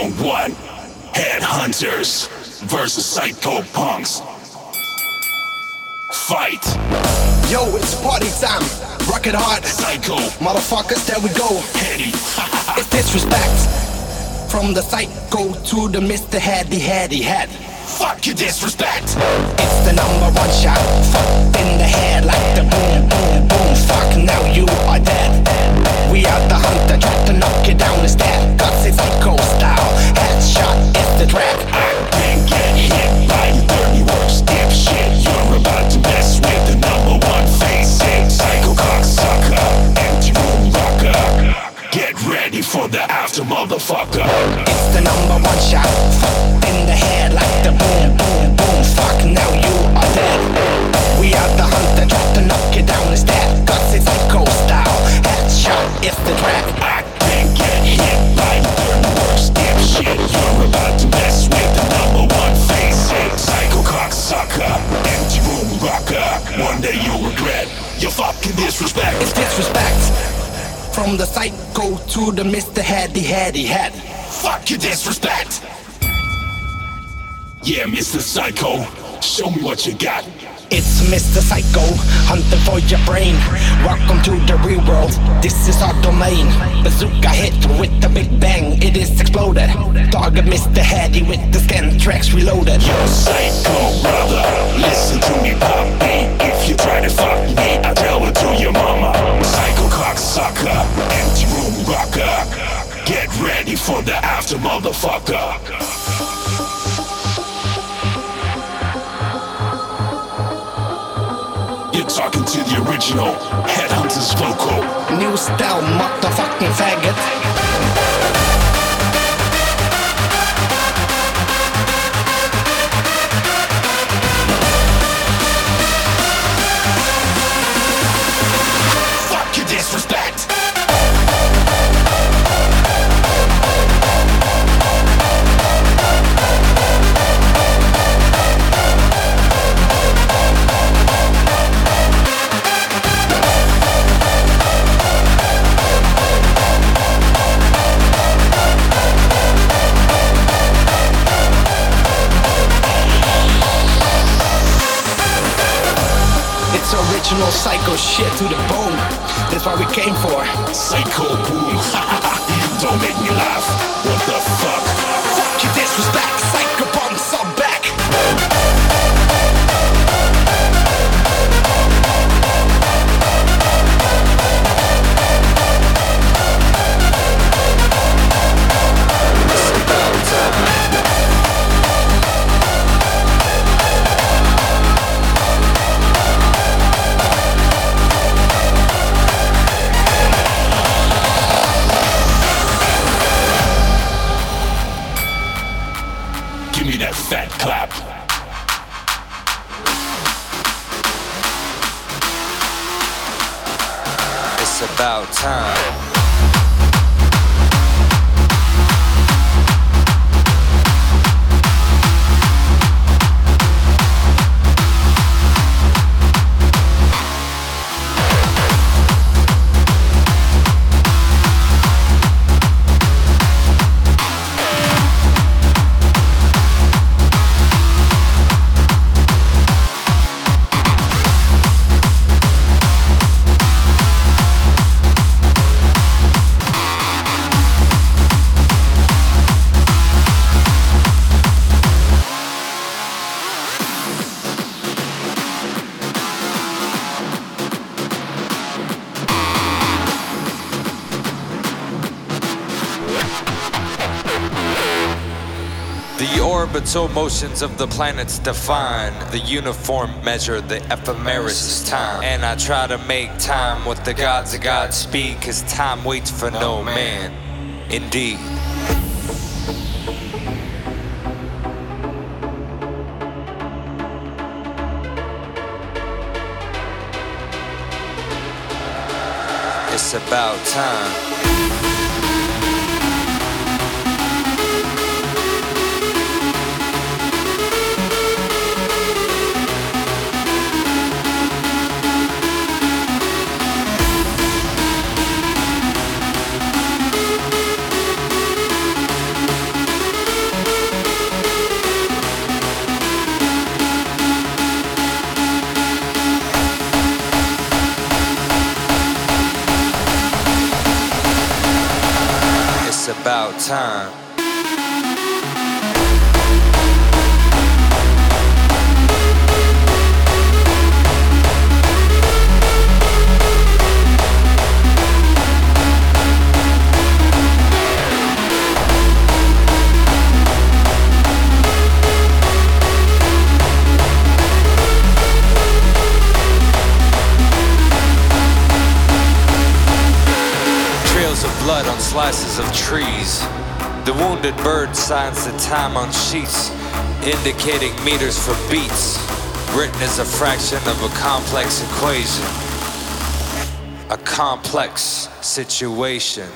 Round one, Headhunters versus Psycho Punks. Fight. Yo, it's party time. Rock it hard. Psycho. Motherfuckers, there we go. Heady. It's disrespect. From the psycho to the Mr. Heady. Fuck your disrespect. It's the number one shot. Fuck in the head like the boom, boom, boom. Fuck, now you are dead. We are the hunter, try to knock you down instead. Guts is psycho style. Headshot is the track. I can't get hit by your dirty work, stiff shit. You're about to mess with the number one face. It's psycho cocksucker, empty room rocker. Get ready for the after, motherfucker. It's the number one shot. Fuck in the head like the boom, boom, boom. Fuck, now you are dead. We are the hunter, try to knock you down instead. Guts is psycho style. It's the track. I can't get hit by dirty work, stiff shit. You're about to mess with the number one face. Psycho cocksucker, empty room rocker. One day you'll regret your fucking disrespect. It's disrespect. From the psycho to the Mr. Heady. Fuck your disrespect. Yeah, Mr. Psycho, show me what you got. It's Mr. Psycho, hunting for your brain. Welcome to the real world, this is our domain. Bazooka hit with the big bang, it is exploded. Target Mr. Heady with the scan tracks reloaded. Yo, psycho brother, listen to me, puppy. If you try to fuck me, I'll tell it to your mama. Psycho cocksucker, empty room rocker. Get ready for the after, motherfucker. Talking to the original Headhunters vocal. New style, motherfucking faggot. Fuck your disrespect. Original psycho shit to the bone. That's what we came for. Psycho boom. Don't make me laugh. What the fuck? Fuck your disrespect. Psycho punks are back. Give me that fat clap. It's about time. Orbital motions of the planets define the uniform measure, the ephemeris is time. And I try to make time with the gods of Godspeed, cause time waits for no man, indeed. It's about time. time. Blood on slices of trees. The wounded bird signs the time on sheets, indicating meters for beats, written as a fraction of a complex equation, a complex situation.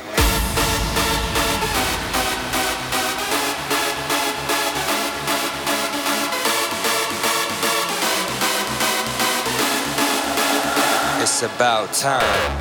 It's about time.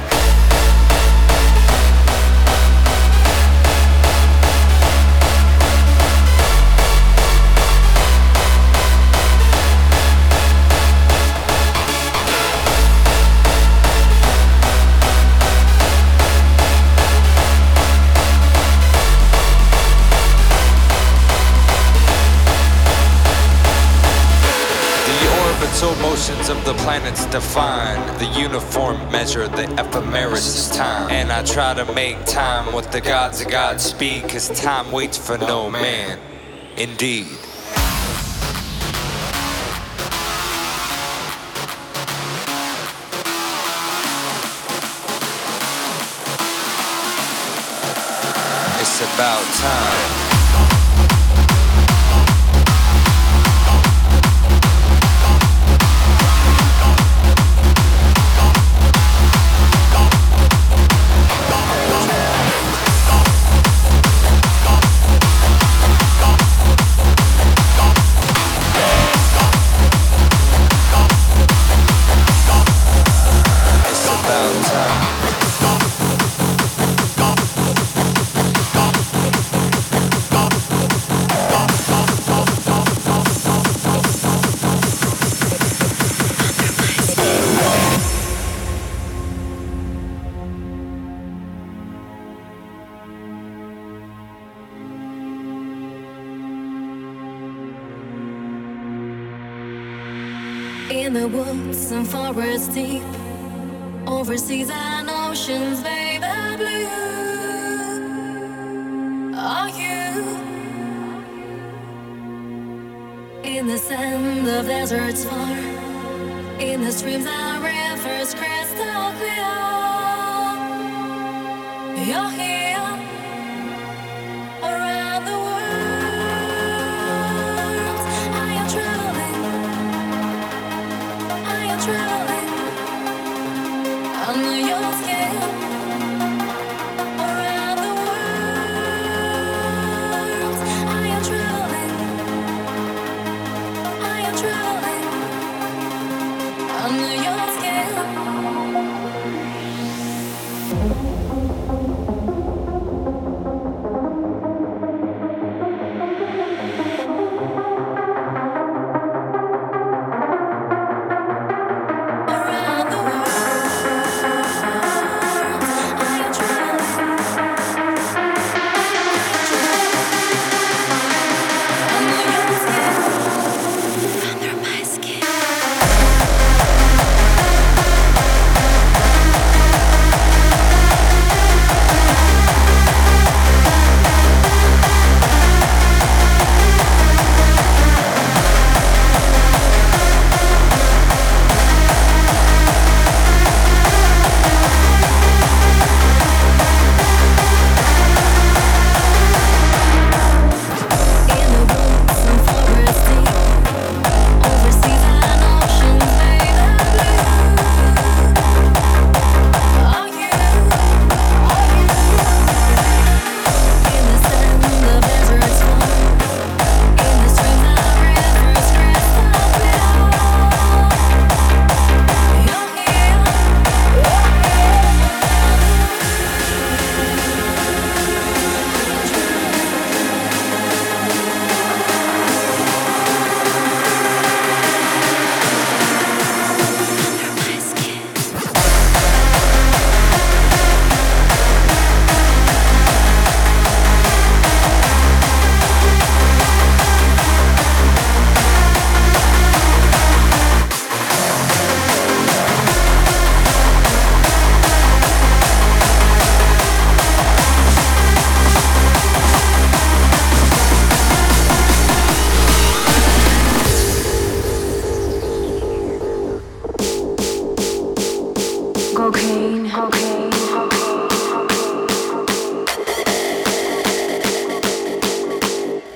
Motions of the planets define the uniform measure, the ephemeris is time. And I try to make time what the gods of God speak, 'cause time waits for no man, indeed. It's about time. In the woods and forests deep, overseas and oceans, baby blue, are you? In the sand of deserts far, in the streams and rivers crystal clear, you're here, around the world. Under your skin.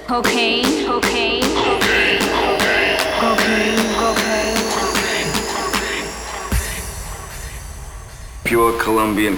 Cocaine. Pure Colombian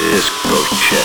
is crochet.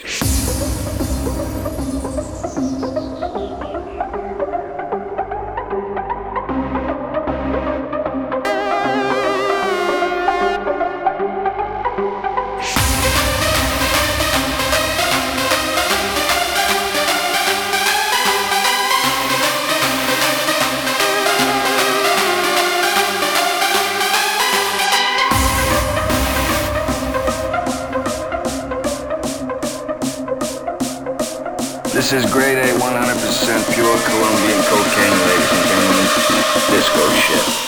This is grade A, 100% pure Colombian cocaine, ladies and gentlemen. Disco shit.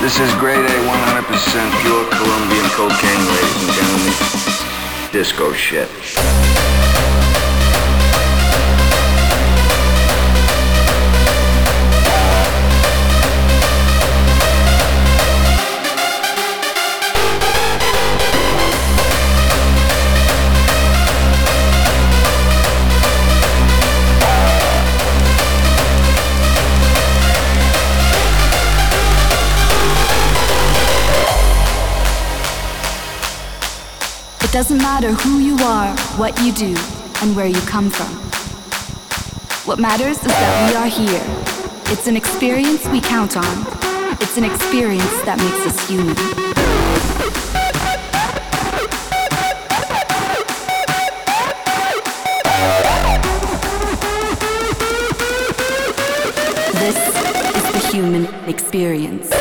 This is grade A, 100% pure Colombian cocaine, ladies and gentlemen. Disco shit. It doesn't matter who you are, what you do, and where you come from. What matters is that we are here. It's an experience we count on. It's an experience that makes us human. This is the human experience.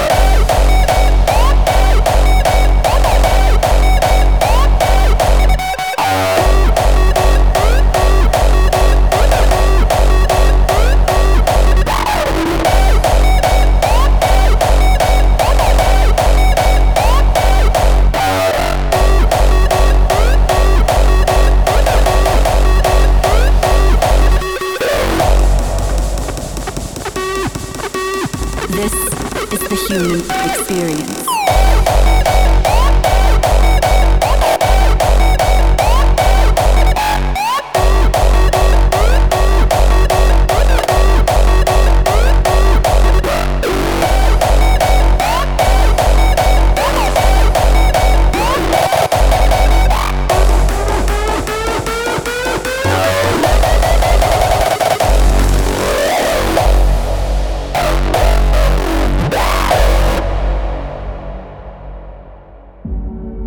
Human experience.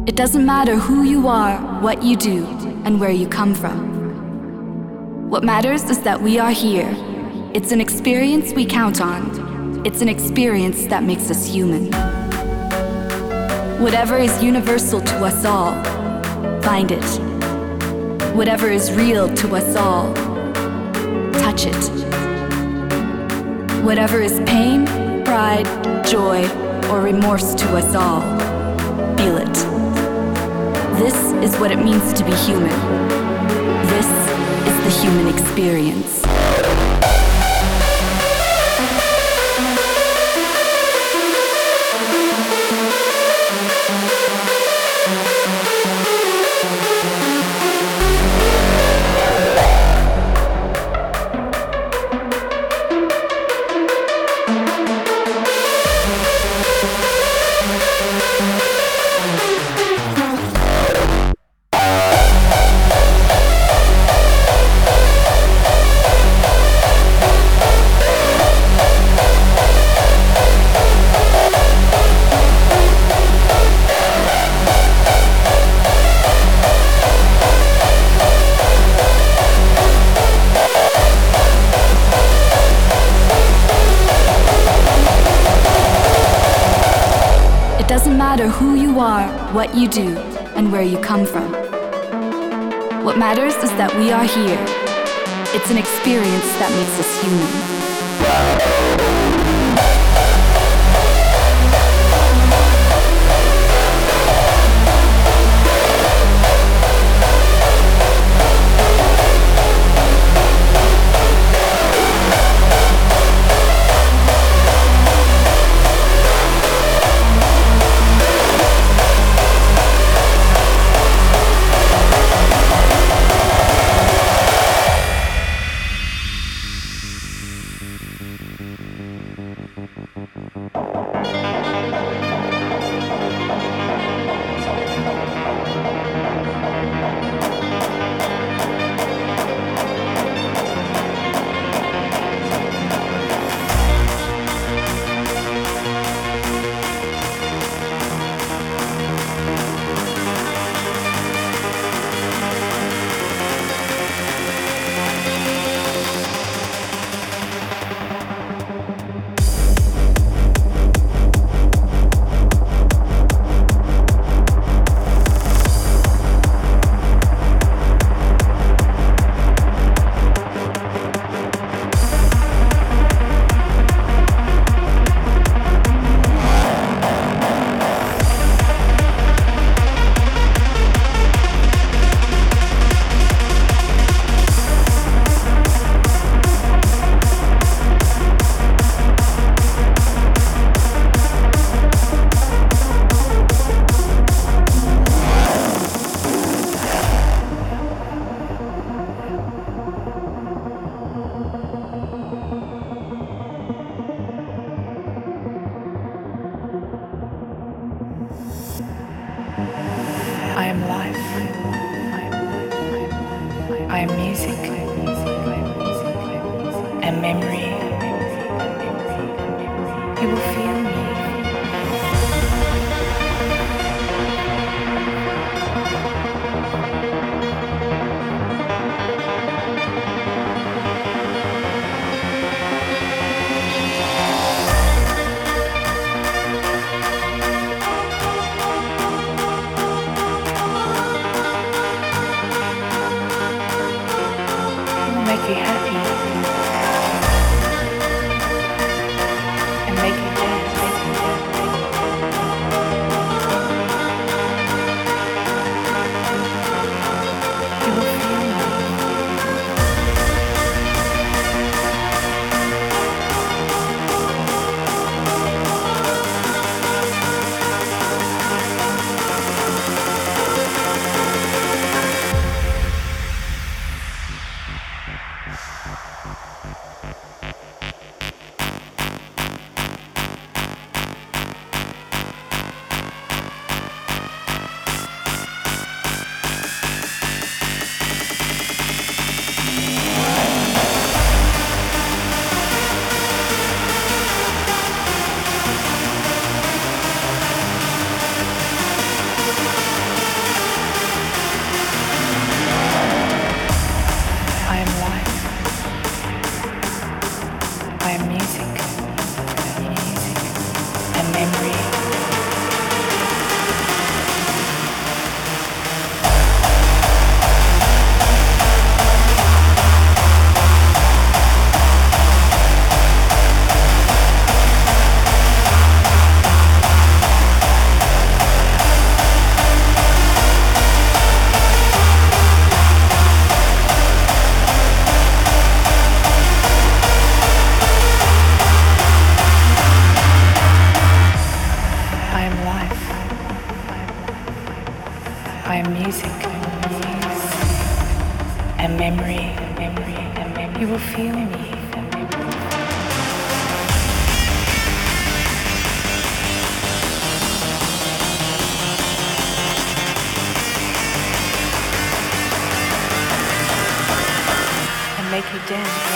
It doesn't matter who you are, what you do, and where you come from. What matters is that we are here. It's an experience we count on. It's an experience that makes us human. Whatever is universal to us all, Find it. Whatever is real to us all, touch it. Whatever is pain, pride, joy, or remorse to us all, feel it. This is what it means to be human. This is the human experience. What you do and where you come from. What matters is that we are here. It's an experience that makes us human. I am music, a memory, you will feel me. And make you dance.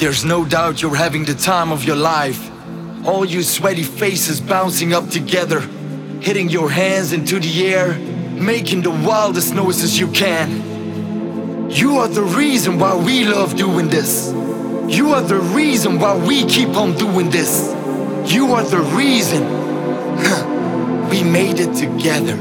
There's no doubt you're having the time of your life. All you sweaty faces bouncing up together, hitting your hands into the air, making the wildest noises you can. You are the reason why we love doing this. You are the reason why we keep on doing this. You are the reason. We made it together.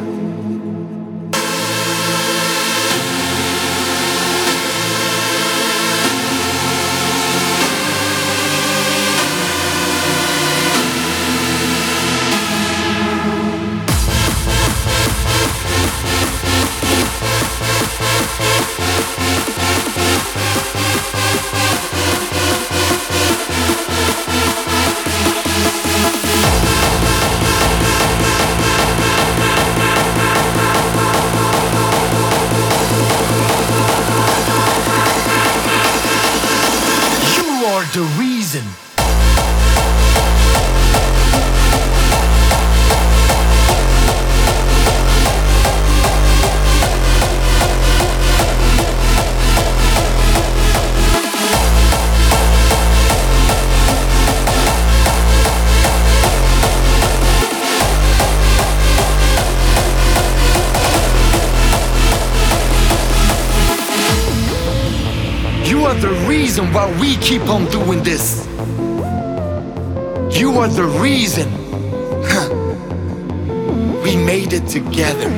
The reason. You are the reason why we keep on doing this. You are the reason. We made it together.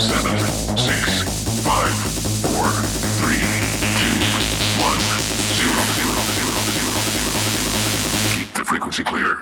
7, 6, 5, 4, 3, 2, 1, 0. Keep the frequency clear.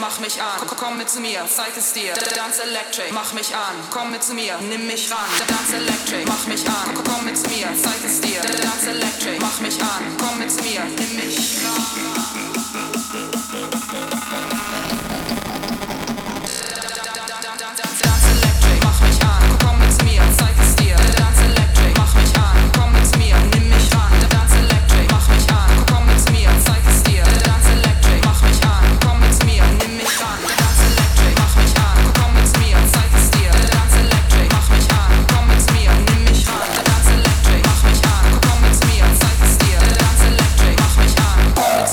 Mach mich an, komm mit zu mir, zeig es dir. Dance Electric, mach mich an, komm mit zu mir, nimm mich ran. Dance Electric, mach mich an, komm mit zu mir, zeig es dir. Dance Electric, mach mich an, komm mit zu mir, nimm mich ran. Dance Electric, mach mich an, komm mit zu mir, zeig es dir. Dance Electric, mach mich an, komm mit zu mir, nimm mich ran. Dance Electric, mach mich an, komm mit zu mir, zeig es dir. Dance Electric, mach mich an.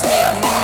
Yeah.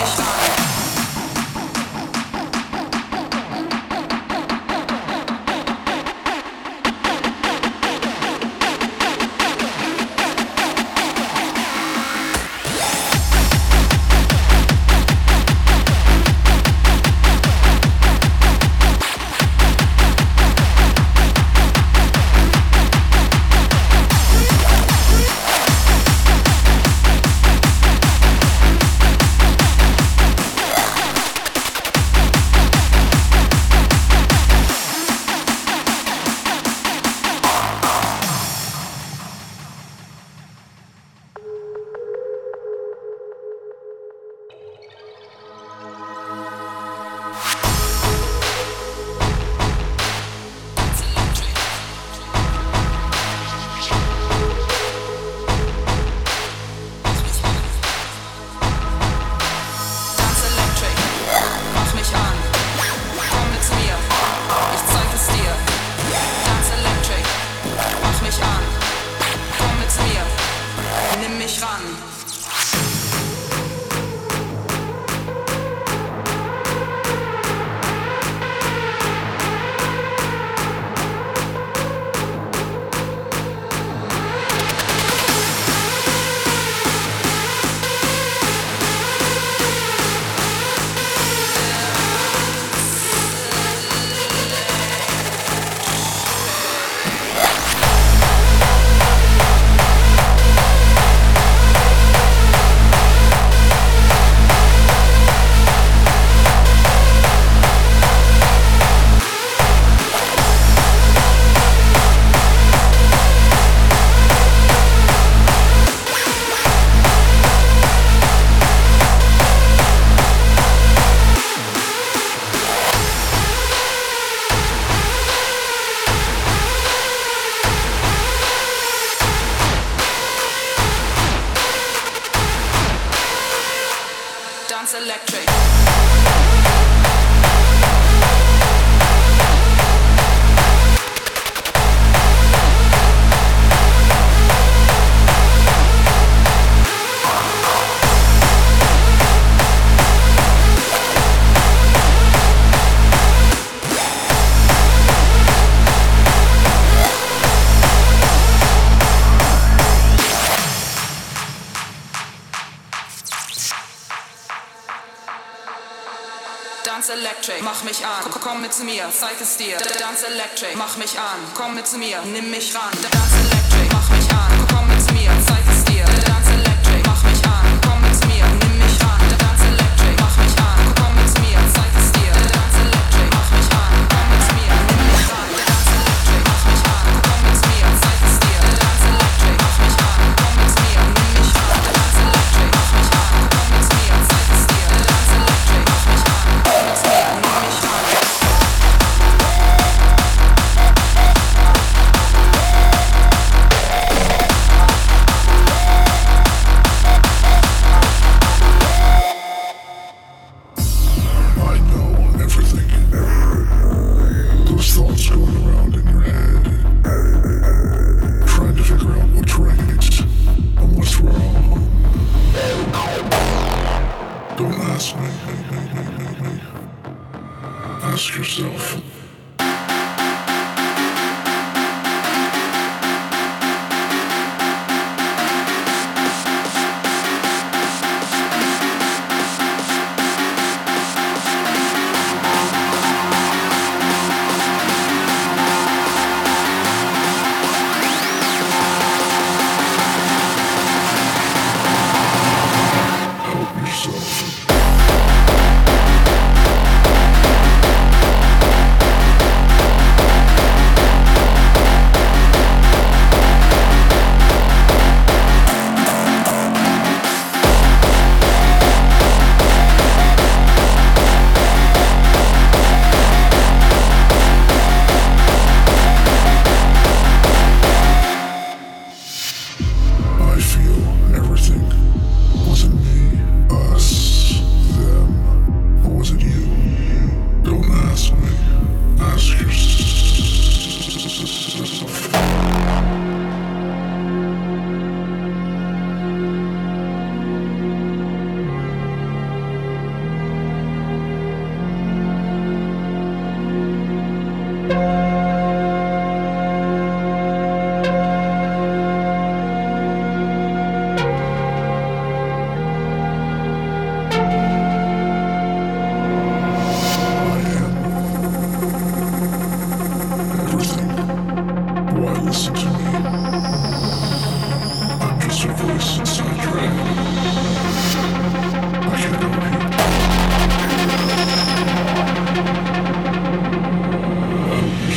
electric, mach mich an, komm mit zu mir, zeig es dir. Dance electric, mach mich an, komm mit zu mir, nimm mich ran. Dance electric, mach mich an, komm mit zu mir, zeig es dir. Dance electric, mach mich an, komm mit zu mir, nimm mich ran. Dance electric, mach mich an, komm mit zu mir, zeig es dir. Dance electric, mach mich an, komm mit zu mir, nimm mich ran. Dance electric, mach mich an, komm mit zu mir, zeig es dir. Dance electric, mach mich an, komm mit zu mir, nimm mich ran. Dance electric, mach mich an, komm mit zu mir, zeig es dir. Dance electric, mach mich an, komm mit zu mir, nimm mich ran.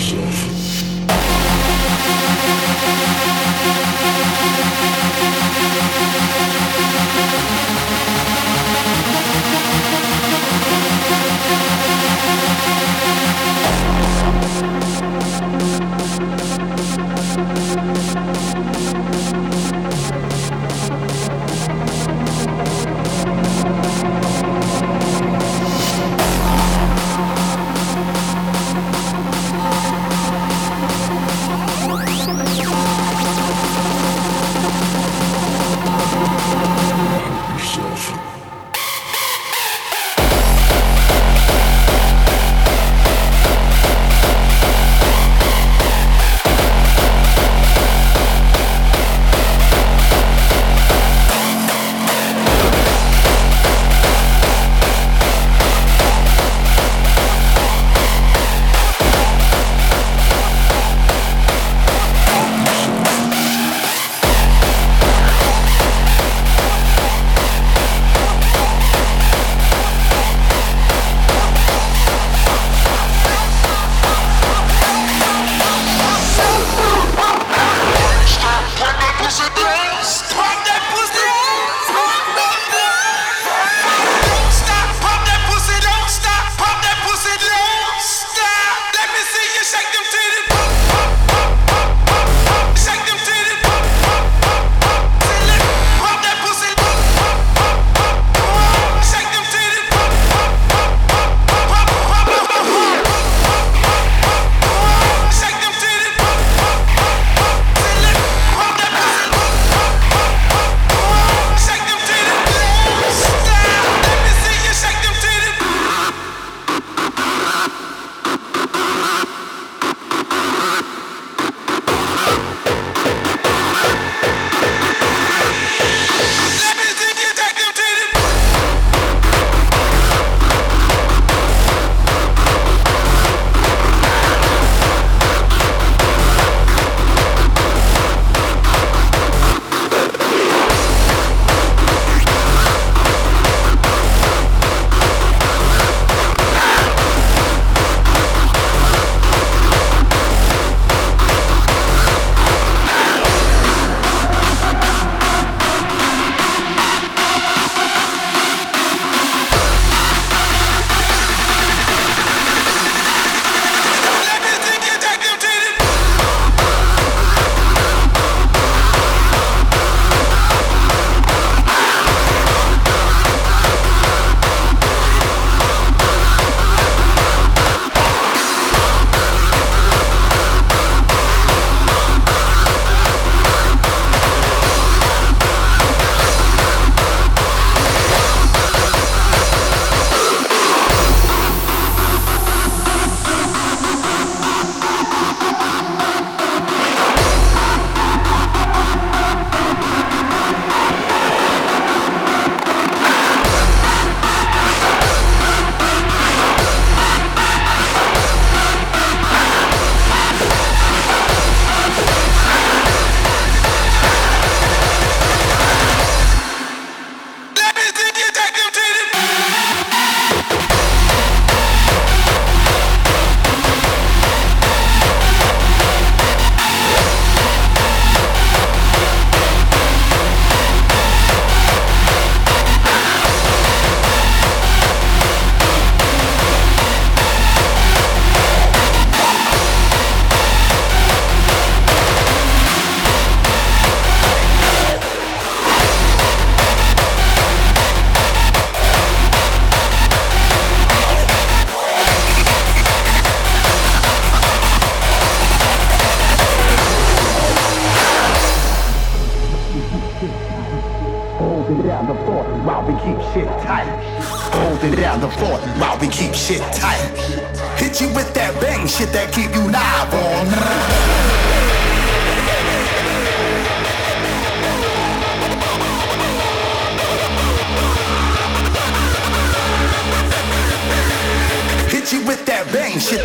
So fort while we keep shit tight. Holding down the fort while we keep shit tight. Hit you with that bang shit that keep you live all night. Hit you with that bang shit.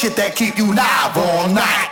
Shit that keep you live all night.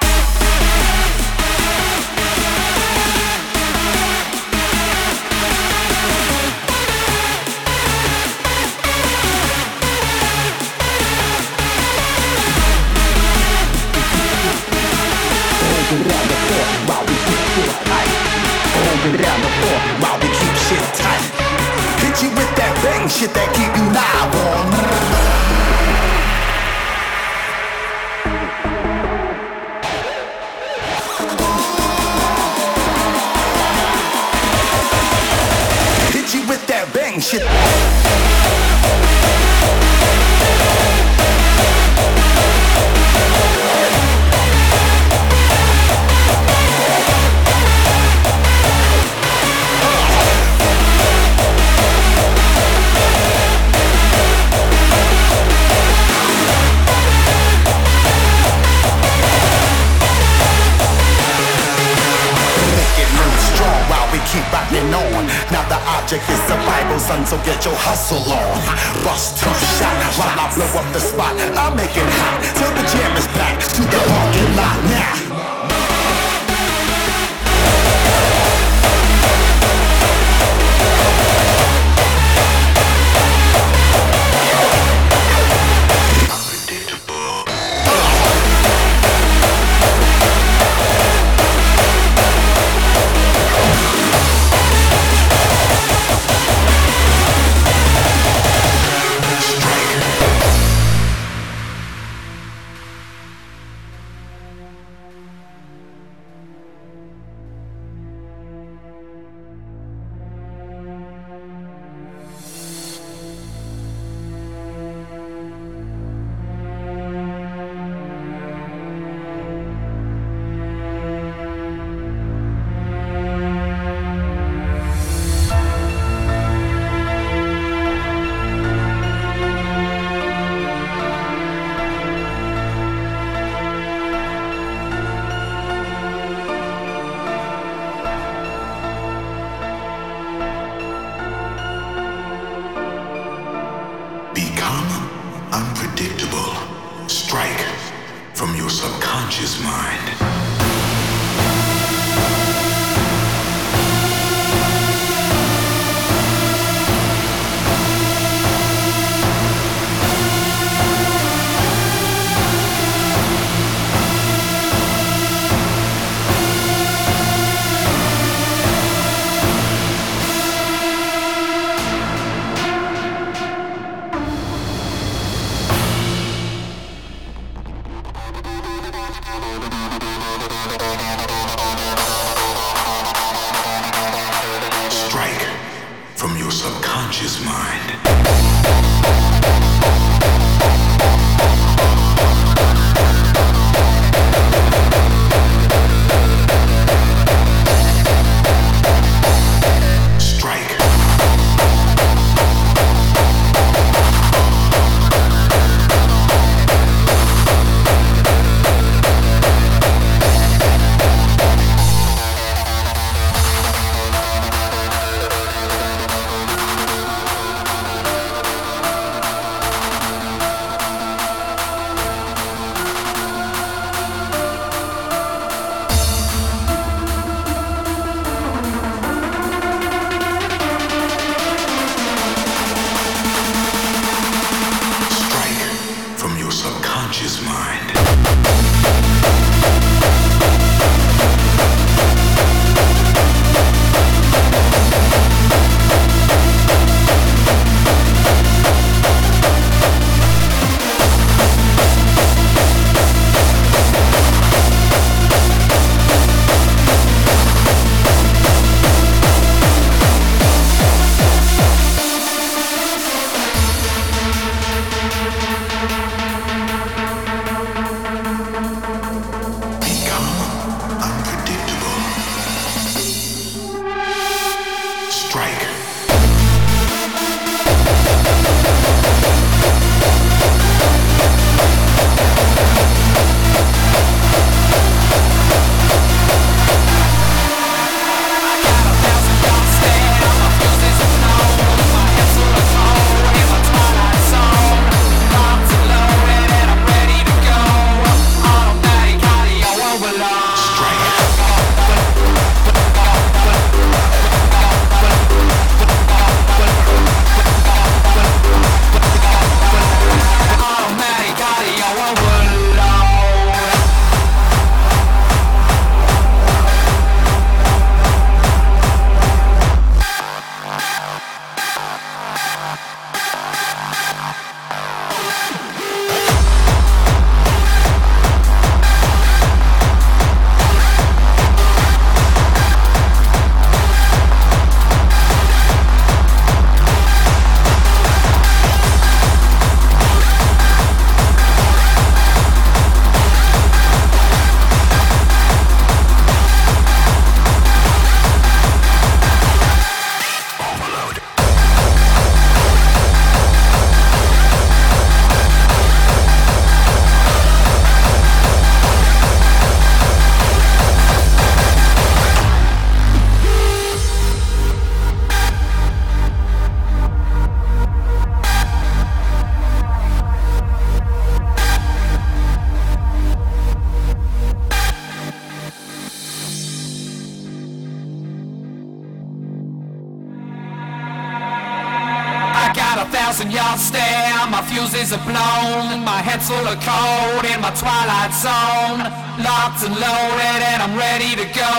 stand, my fuses are blown, my head's full of cold, in my twilight zone, locked and loaded and I'm ready to go,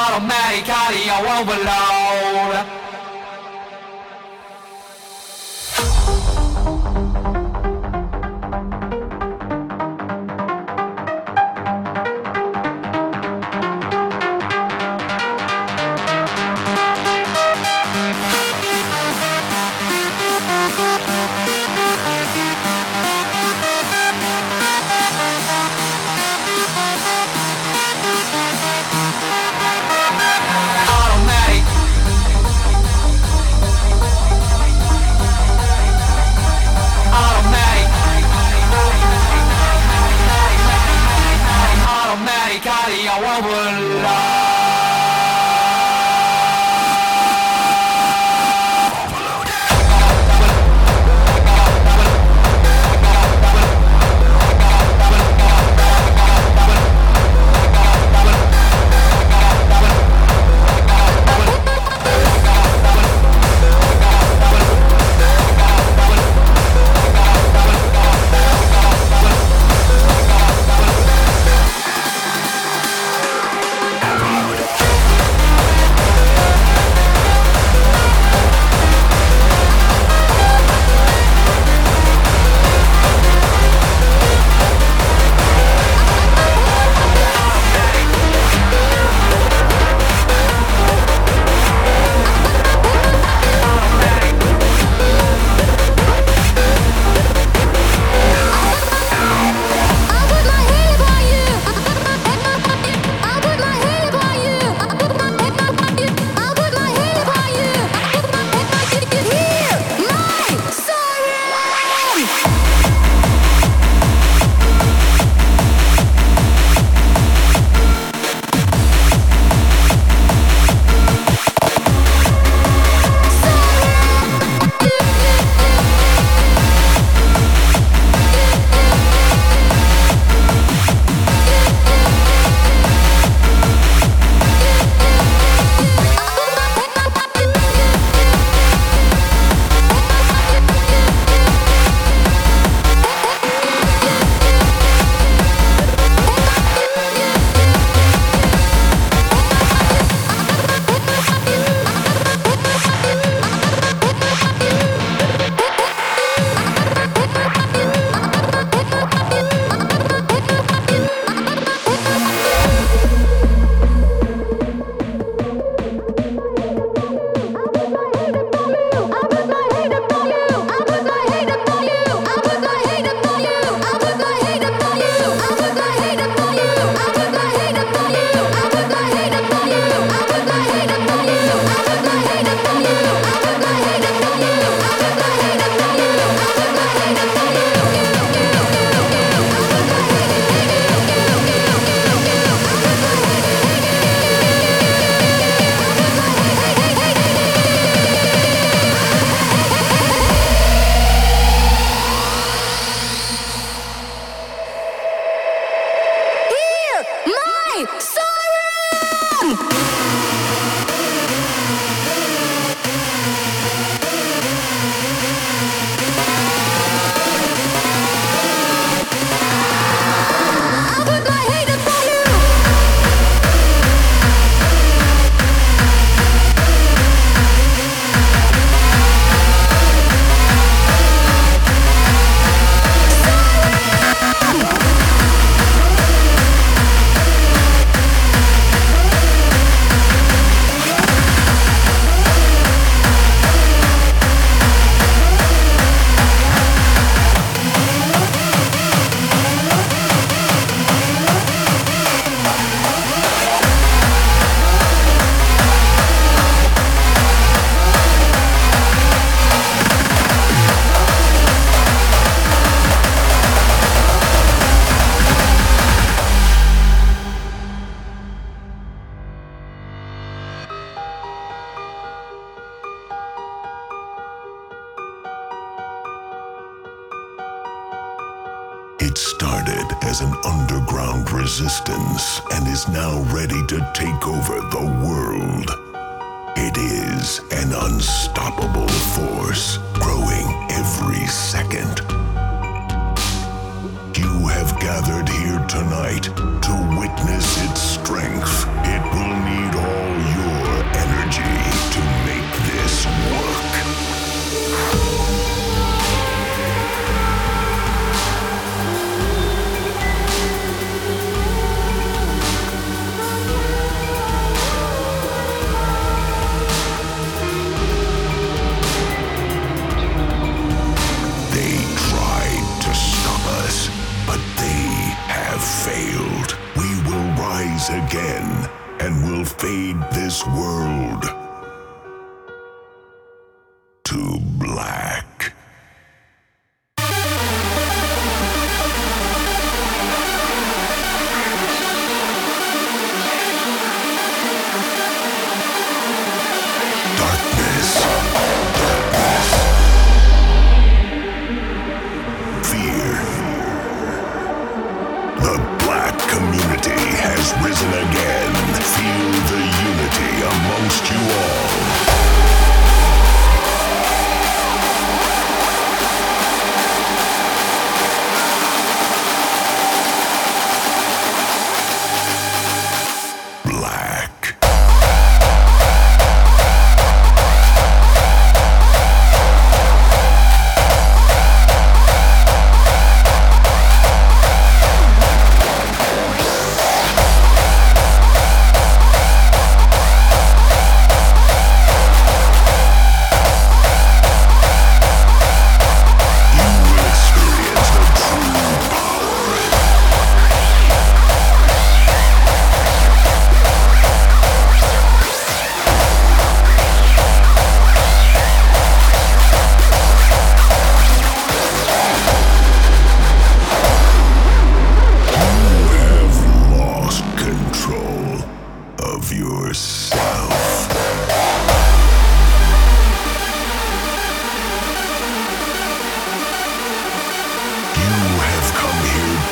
automatic audio overload. It started as an underground resistance and is now ready to take over the world. It is an unstoppable force growing everywhere. every second. You have gathered here tonight to witness its strength. It will need all your energy to make this work. Failed. We will rise again and will fade this world to black. Risen again. Feel the unity amongst you all. Black.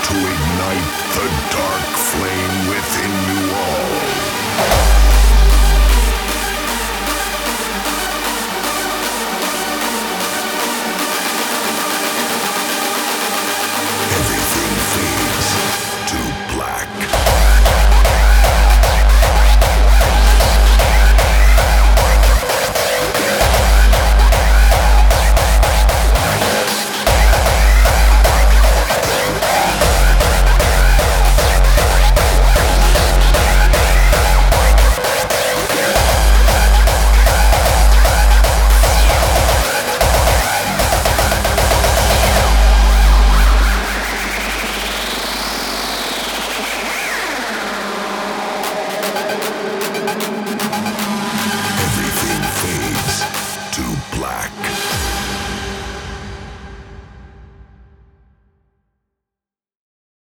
To ignite the dark flame within you all.